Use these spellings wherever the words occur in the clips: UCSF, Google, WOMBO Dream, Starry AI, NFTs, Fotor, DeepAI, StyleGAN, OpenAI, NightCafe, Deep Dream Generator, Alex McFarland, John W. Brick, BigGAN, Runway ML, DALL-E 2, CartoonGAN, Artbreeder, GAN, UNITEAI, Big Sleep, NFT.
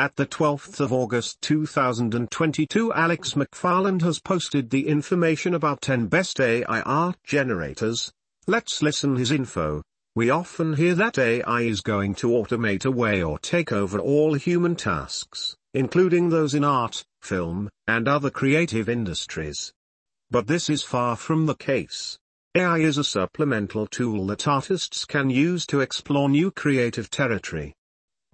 At the 12th of August 2022, Alex McFarland has posted the information about 10 best AI art generators. Let's listen his info. We often hear that AI is going to automate away or take over all human tasks, including those in art, film, and other creative industries. But this is far from the case. AI is a supplemental tool that artists can use to explore new creative territory.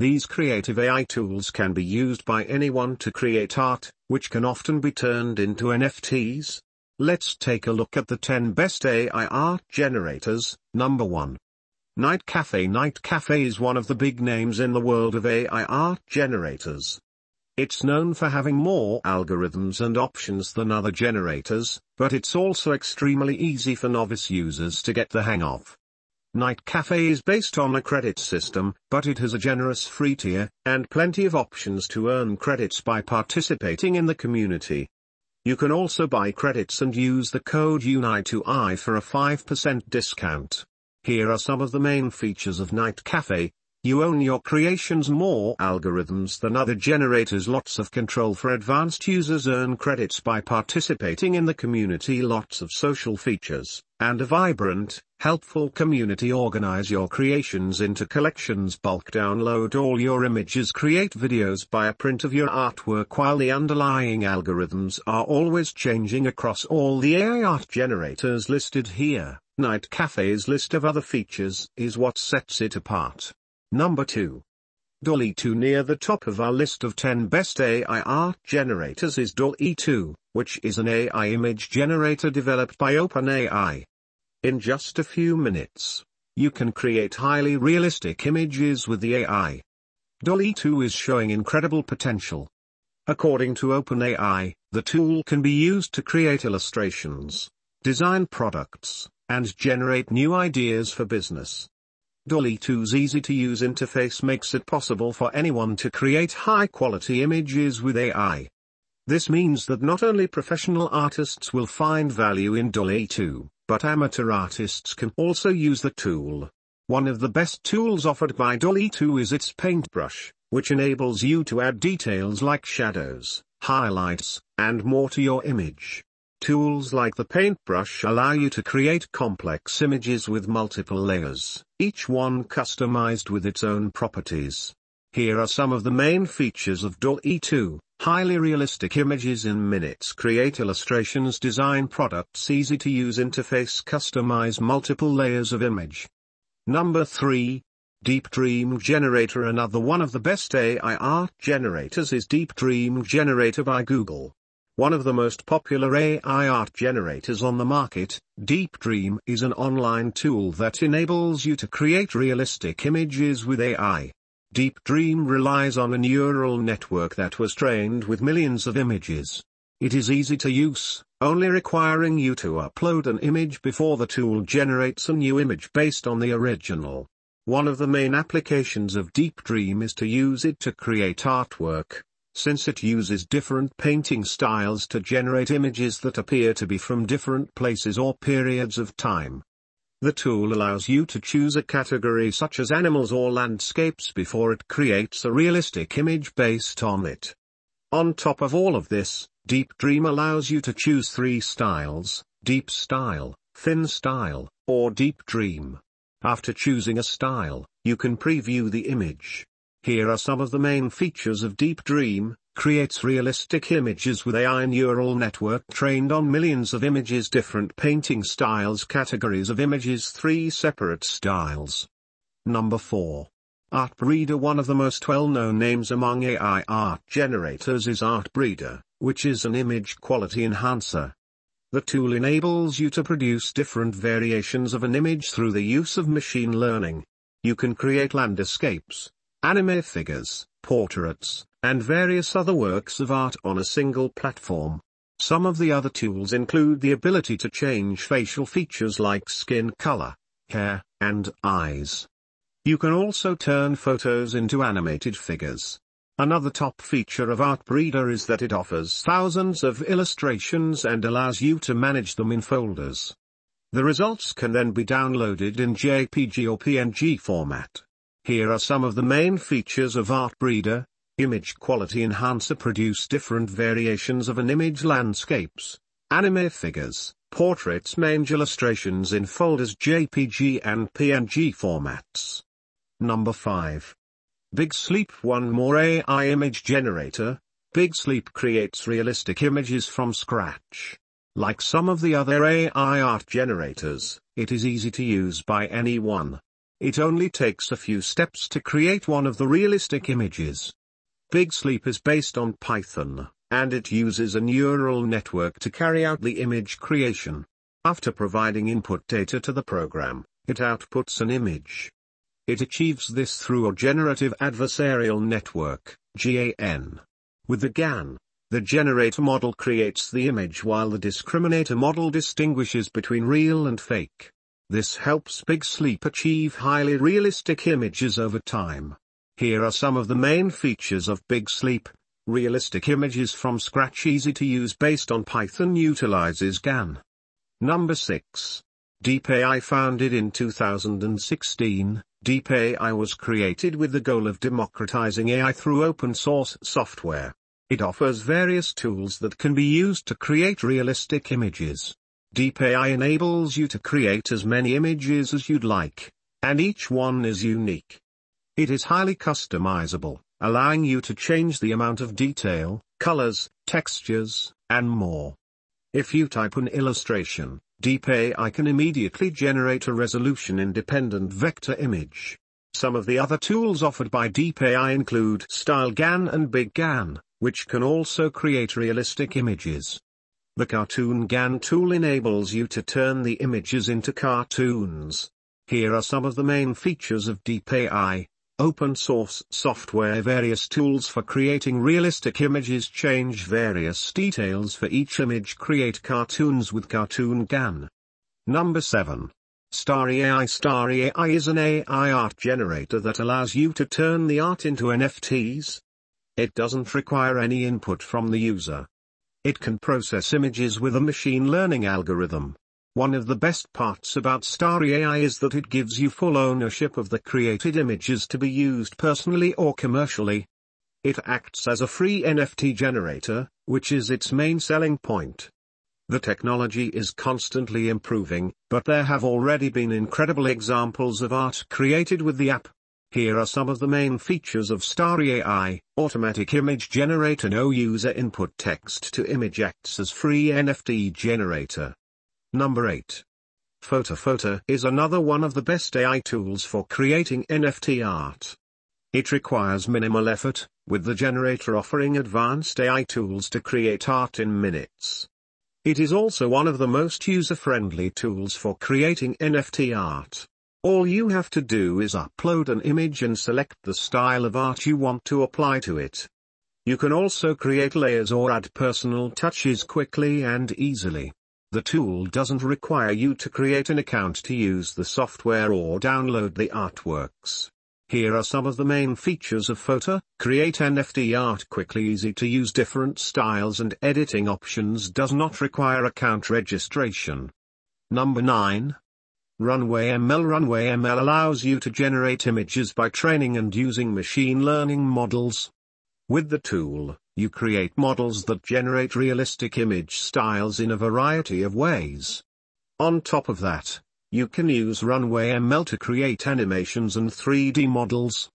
These creative AI tools can be used by anyone to create art, which can often be turned into NFTs. Let's take a look at the 10 best AI art generators. Number 1. NightCafe. NightCafe is one of the big names in the world of AI art generators. It's known for having more algorithms and options than other generators, but it's also extremely easy for novice users to get the hang of. NightCafe is based on a credit system, but it has a generous free tier, and plenty of options to earn credits by participating in the community. You can also buy credits and use the code UNITEAI for a 5% discount. Here are some of the main features of NightCafe. You own your creations, more algorithms than other generators, lots of control for advanced users, earn credits by participating in the community, lots of social features, and a vibrant, helpful community. Organize your creations into collections, bulk download all your images, create videos, buy a print of your artwork, while the underlying algorithms are always changing across all the AI art generators listed here. NightCafe's list of other features is what sets it apart. Number 2. DALL-E 2. Near the top of our list of 10 best AI art generators is DALL-E 2, which is an AI image generator developed by OpenAI. In just a few minutes, you can create highly realistic images with the AI. DALL-E 2 is showing incredible potential. According to OpenAI, the tool can be used to create illustrations, design products, and generate new ideas for business. DALL-E 2's easy-to-use interface makes it possible for anyone to create high-quality images with AI. This means that not only professional artists will find value in DALL-E 2, but amateur artists can also use the tool. One of the best tools offered by DALL-E 2 is its paintbrush, which enables you to add details like shadows, highlights, and more to your image. Tools like the paintbrush allow you to create complex images with multiple layers, each one customized with its own properties. Here are some of the main features of DALL-E 2: highly realistic images in minutes, create illustrations, design products, easy-to-use interface, customize multiple layers of image. Number 3. Deep Dream Generator. Another one of the best AI art generators is Deep Dream Generator by Google. One of the most popular AI art generators on the market, Deep Dream is an online tool that enables you to create realistic images with AI. Deep Dream relies on a neural network that was trained with millions of images. It is easy to use, only requiring you to upload an image before the tool generates a new image based on the original. One of the main applications of Deep Dream is to use it to create artwork, since it uses different painting styles to generate images that appear to be from different places or periods of time. The tool allows you to choose a category such as animals or landscapes before it creates a realistic image based on it. On top of all of this, Deep Dream allows you to choose 3 styles: Deep Style, Thin Style, or Deep Dream. After choosing a style, you can preview the image. Here are some of the main features of Deep Dream: creates realistic images with AI neural network trained on millions of images, different painting styles, categories of images, 3 separate styles. Number 4. Artbreeder. One of the most well-known names among AI art generators is Artbreeder, which is an image quality enhancer. The tool enables you to produce different variations of an image through the use of machine learning. You can create landscapes, anime figures, portraits, and various other works of art on a single platform. Some of the other tools include the ability to change facial features like skin color, hair, and eyes. You can also turn photos into animated figures. Another top feature of Artbreeder is that it offers thousands of illustrations and allows you to manage them in folders. The results can then be downloaded in JPG or PNG format. Here are some of the main features of Artbreeder: Image Quality Enhancer produce different variations of an image: landscapes, anime figures, portraits, mange illustrations in folders, JPG and PNG formats. Number 5. Big Sleep. One more AI image generator, Big Sleep creates realistic images from scratch. Like some of the other AI art generators, it is easy to use by anyone. It only takes a few steps to create one of the realistic images. Big Sleep is based on Python, and it uses a neural network to carry out the image creation. After providing input data to the program, it outputs an image. It achieves this through a generative adversarial network, GAN. With the GAN, the generator model creates the image while the discriminator model distinguishes between real and fake. This helps Big Sleep achieve highly realistic images over time. Here are some of the main features of Big Sleep. Realistic images from scratch, easy to use, based on Python, utilizes GAN. Number 6. DeepAI. Founded in 2016, DeepAI was created with the goal of democratizing AI through open source software. It offers various tools that can be used to create realistic images. DeepAI enables you to create as many images as you'd like, and each one is unique. It is highly customizable, allowing you to change the amount of detail, colors, textures, and more. If you type an illustration, DeepAI can immediately generate a resolution-independent vector image. Some of the other tools offered by DeepAI include StyleGAN and BigGAN, which can also create realistic images. The CartoonGAN tool enables you to turn the images into cartoons. Here are some of the main features of DeepAI. Open source software. Various tools for creating realistic images. Change various details for each image. Create cartoons with CartoonGAN. Number 7. Starry AI. Starry AI is an AI art generator that allows you to turn the art into NFTs. It doesn't require any input from the user. It can process images with a machine learning algorithm. One of the best parts about Starry AI is that it gives you full ownership of the created images to be used personally or commercially. It acts as a free NFT generator, which is its main selling point. The technology is constantly improving, but there have already been incredible examples of art created with the app. Here are some of the main features of Starry AI. Automatic image generator. No user input. Text to image acts as free NFT generator. Number 8. Fotor. Fotor is another one of the best AI tools for creating NFT art. It requires minimal effort, with the generator offering advanced AI tools to create art in minutes. It is also one of the most user-friendly tools for creating NFT art. All you have to do is upload an image and select the style of art you want to apply to it. You can also create layers or add personal touches quickly and easily. The tool doesn't require you to create an account to use the software or download the artworks. Here are some of the main features of Fotor. Create NFT art quickly, easy to use, different styles and editing options, does not require account registration. Number 9. Runway ML. Runway ML allows you to generate images by training and using machine learning models. With the tool, you create models that generate realistic image styles in a variety of ways. On top of that, you can use Runway ML to create animations and 3D models.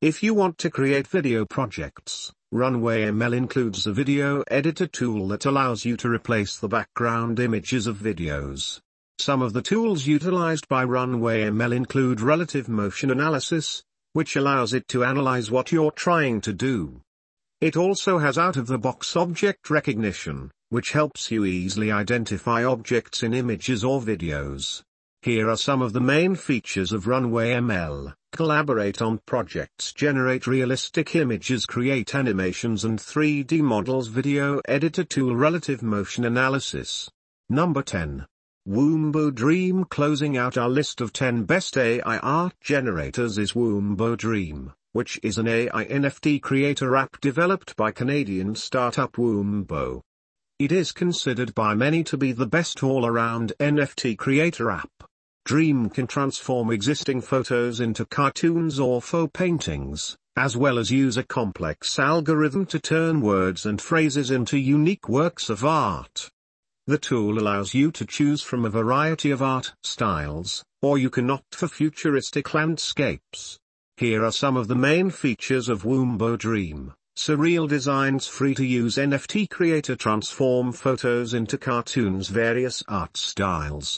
If you want to create video projects, Runway ML includes a video editor tool that allows you to replace the background images of videos. Some of the tools utilized by Runway ML include relative motion analysis, which allows it to analyze what you're trying to do. It also has out-of-the-box object recognition, which helps you easily identify objects in images or videos. Here are some of the main features of Runway ML. Collaborate on projects, generate realistic images, create animations and 3D models, video editor tool, relative motion analysis. Number 10. Woombo Dream. Closing out our list of 10 best AI art generators is Woombo Dream, which is an AI NFT creator app developed by Canadian startup Woombo. It is considered by many to be the best all-around NFT creator app. Dream can transform existing photos into cartoons or faux paintings, as well as use a complex algorithm to turn words and phrases into unique works of art. The tool allows you to choose from a variety of art styles, or you can opt for futuristic landscapes. Here are some of the main features of Woombo Dream. Surreal designs, free to use NFT creator, transform photos into cartoons, various art styles,